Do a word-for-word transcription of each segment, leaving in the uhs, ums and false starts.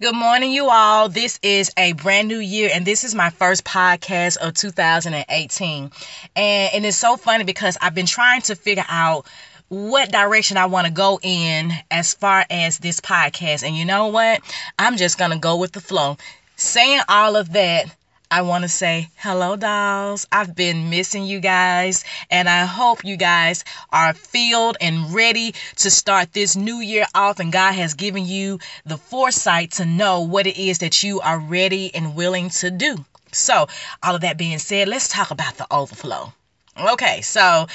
Good morning, you all. This is a brand new year, and this is my first podcast of two thousand eighteen. And, and it's so funny because I've been trying to figure out what direction I want to go in as far as this podcast. And you know what? I'm just going to go with the flow. Saying all of that, I want to say hello, dolls. I've been missing you guys, and I hope you guys are filled and ready to start this new year off, and God has given you the foresight to know what it is that you are ready and willing to do. So, all of that being said, let's talk about the overflow. Okay, so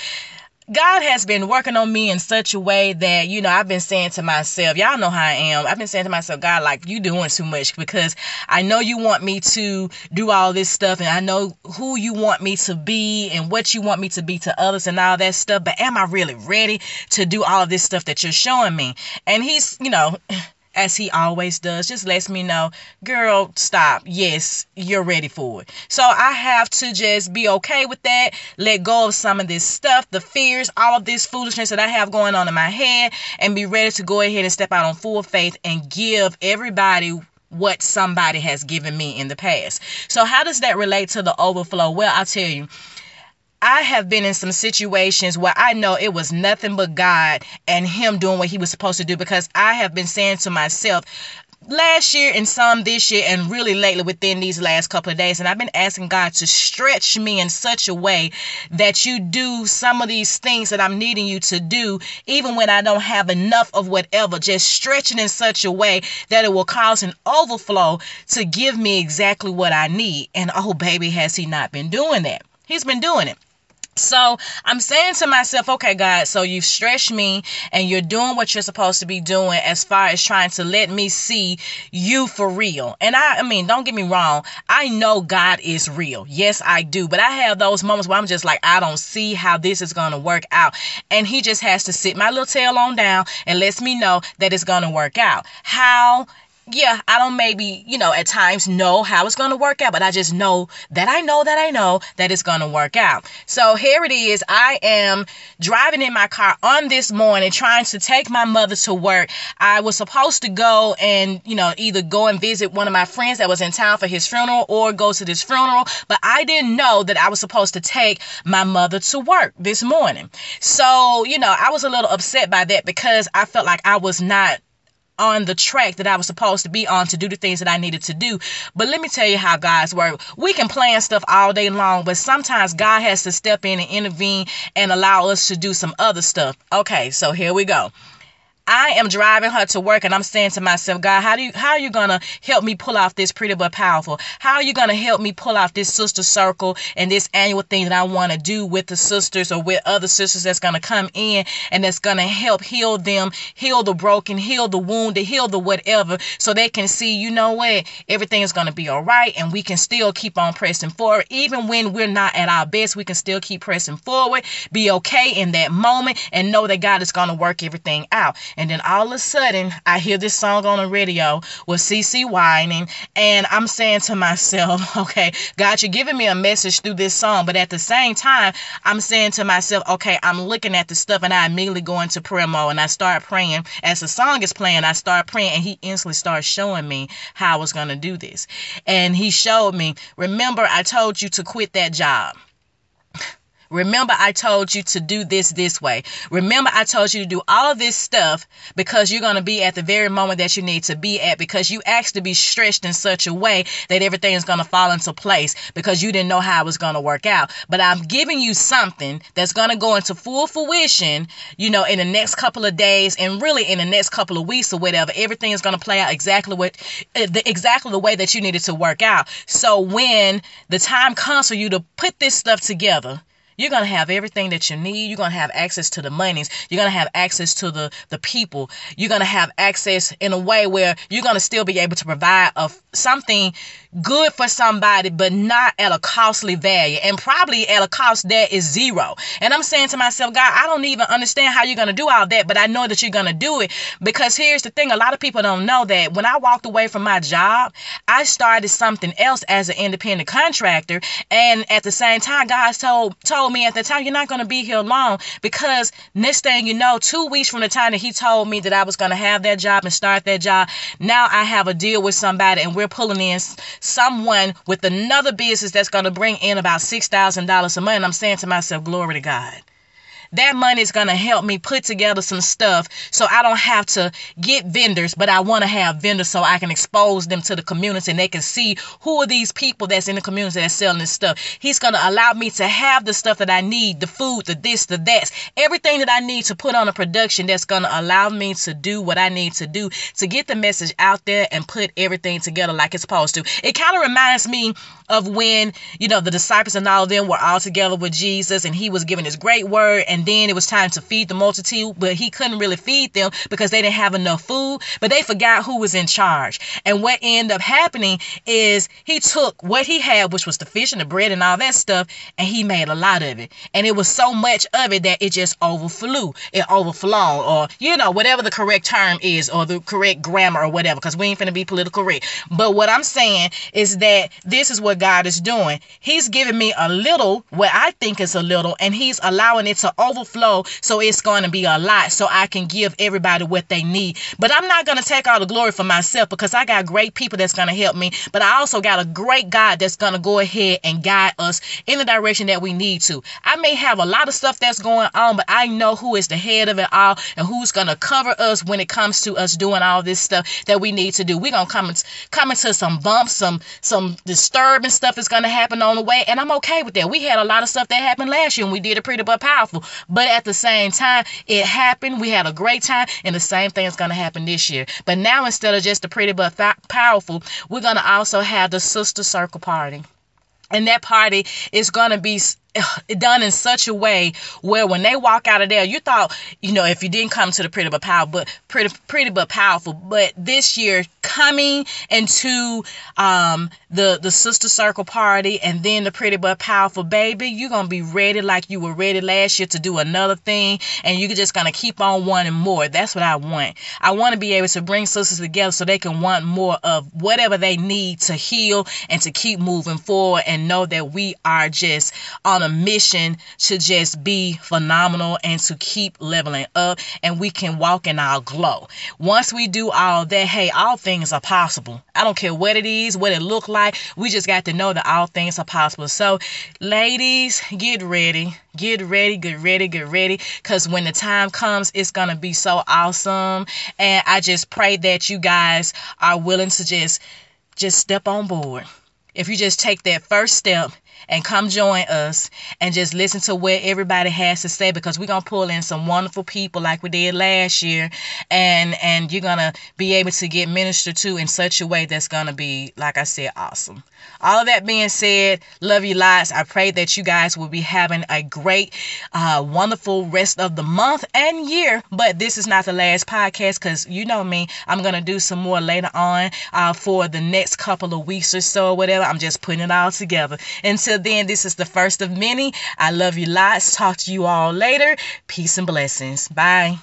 God has been working on me in such a way that, you know, I've been saying to myself, y'all know how I am. I've been saying to myself, God, like, you doing too much, because I know you want me to do all this stuff, and I know who you want me to be and what you want me to be to others and all that stuff. But am I really ready to do all of this stuff that you're showing me? And he's, you know, as he always does, just lets me know, girl, stop. Yes, you're ready for it. So I have to just be okay with that, let go of some of this stuff, the fears, all of this foolishness that I have going on in my head, and be ready to go ahead and step out on full faith and give everybody what somebody has given me in the past. So how does that relate to the overflow? Well, I'll tell you. I have been in some situations where I know it was nothing but God and him doing what he was supposed to do, because I have been saying to myself last year and some this year and really lately within these last couple of days, and I've been asking God to stretch me in such a way that you do some of these things that I'm needing you to do, even when I don't have enough of whatever, just stretching in such a way that it will cause an overflow to give me exactly what I need. And oh baby, has he not been doing that? He's been doing it. So I'm saying to myself, okay, God, so you've stretched me and you're doing what you're supposed to be doing as far as trying to let me see you for real. And I, I mean, don't get me wrong. I know God is real. Yes, I do. But I have those moments where I'm just like, I don't see how this is going to work out. And he just has to sit my little tail on down and lets me know that it's going to work out. How? Yeah, I don't maybe, you know, at times know how it's going to work out, but I just know that I know that I know that it's going to work out. So here it is. I am driving in my car on this morning trying to take my mother to work. I was supposed to go and, you know, either go and visit one of my friends that was in town for his funeral or go to this funeral, but I didn't know that I was supposed to take my mother to work this morning. So, you know, I was a little upset by that because I felt like I was not on the track that I was supposed to be on to do the things that I needed to do. But let me tell you how God's work. We can plan stuff all day long, but sometimes God has to step in and intervene and allow us to do some other stuff. Okay, so here we go. I am driving her to work, and I'm saying to myself, God, how do you, how are you going to help me pull off this Pretty But Powerful? How are you going to help me pull off this sister circle and this annual thing that I want to do with the sisters or with other sisters that's going to come in and that's going to help heal them, heal the broken, heal the wounded, heal the whatever, so they can see, you know what, everything is going to be all right, and we can still keep on pressing forward. Even when we're not at our best, we can still keep pressing forward, be okay in that moment, and know that God is going to work everything out. And then all of a sudden, I hear this song on the radio with CeCe whining. And I'm saying to myself, okay, God, you're giving me a message through this song. But at the same time, I'm saying to myself, okay, I'm looking at the stuff, and I immediately go into prayer mode. And I start praying. As the song is playing, I start praying. And he instantly starts showing me how I was going to do this. And he showed me, remember, I told you to quit that job. Remember, I told you to do this this way. Remember, I told you to do all of this stuff, because you're going to be at the very moment that you need to be at, because you asked to be stretched in such a way that everything is going to fall into place, because you didn't know how it was going to work out. But I'm giving you something that's going to go into full fruition, you know, in the next couple of days, and really in the next couple of weeks or whatever. Everything is going to play out exactly what, exactly the way that you need it to work out. So when the time comes for you to put this stuff together, you're going to have everything that you need. You're going to have access to the monies. You're going to have access to the, the people. You're going to have access in a way where you're going to still be able to provide a, something good for somebody, but not at a costly value, and probably at a cost that is zero. And I'm saying to myself, God, I don't even understand how you're going to do all that, but I know that you're going to do it. Because here's the thing. A lot of people don't know that when I walked away from my job, I started something else as an independent contractor. And at the same time, God told told told me at the time, you're not going to be here long, because next thing you know, two weeks from the time that he told me that I was going to have that job and start that job, now I have a deal with somebody and we're pulling in someone with another business that's going to bring in about six thousand dollars a month. And I'm saying to myself, glory to God. That money is going to help me put together some stuff so I don't have to get vendors, but I want to have vendors so I can expose them to the community and they can see who are these people that's in the community that's selling this stuff. He's going to allow me to have the stuff that I need, the food, the this, the that, everything that I need to put on a production that's going to allow me to do what I need to do to get the message out there and put everything together like it's supposed to. It kind of reminds me of when, you know, the disciples and all of them were all together with Jesus and he was giving his great word, and And then it was time to feed the multitude, but he couldn't really feed them because they didn't have enough food, but they forgot who was in charge. And what ended up happening is he took what he had, which was the fish and the bread and all that stuff, and he made a lot of it. And it was so much of it that it just overflew. It overflowed, or, you know, whatever the correct term is, or the correct grammar or whatever, because we ain't finna be political correct. But what I'm saying is that this is what God is doing. He's giving me a little, what I think is a little, and he's allowing it to overflow. overflow so it's going to be a lot so I can give everybody what they need. But I'm not going to take all the glory for myself, because I got great people that's going to help me, but I also got a great God that's going to go ahead and guide us in the direction that we need to. I may have a lot of stuff that's going on, but I know who is the head of it all and who's going to cover us when it comes to us doing all this stuff that we need to do. We're going to come, come into some bumps, some, some disturbing stuff is going to happen on the way, and I'm okay with that. We had a lot of stuff that happened last year and we did it pretty but powerful. But at the same time, it happened. We had a great time, and the same thing is going to happen this year. But now, instead of just the pretty but powerful, we're going to also have the sister circle party. And that party is going to be done in such a way where when they walk out of there, you thought, you know, if you didn't come to the pretty but powerful, but pretty, pretty but powerful, but this year coming into um, the the sister circle party and then the pretty but powerful, baby, you're gonna be ready like you were ready last year to do another thing, and you're just gonna keep on wanting more. That's what I want. I want to be able to bring sisters together so they can want more of whatever they need to heal and to keep moving forward and know that we are just on a mission to just be phenomenal and to keep leveling up, and we can walk in our glow. Once we do all that, hey, all things are possible. I don't care what it is, what it look like. We just got to know that all things are possible. So ladies, get ready. Get ready, get ready, get ready, because when the time comes, it's going to be so awesome. And I just pray that you guys are willing to just just step on board. If you just take that first step and come join us and just listen to what everybody has to say, because we're going to pull in some wonderful people like we did last year. And, and you're going to be able to get ministered to in such a way that's going to be, like I said, awesome. All of that being said, love you lots. I pray that you guys will be having a great, uh, wonderful rest of the month and year. But this is not the last podcast, because you know me, I'm going to do some more later on uh, for the next couple of weeks or so or whatever. I'm just putting it all together. Until then, this is the first of many. I love you lots. Talk to you all later. Peace and blessings. Bye.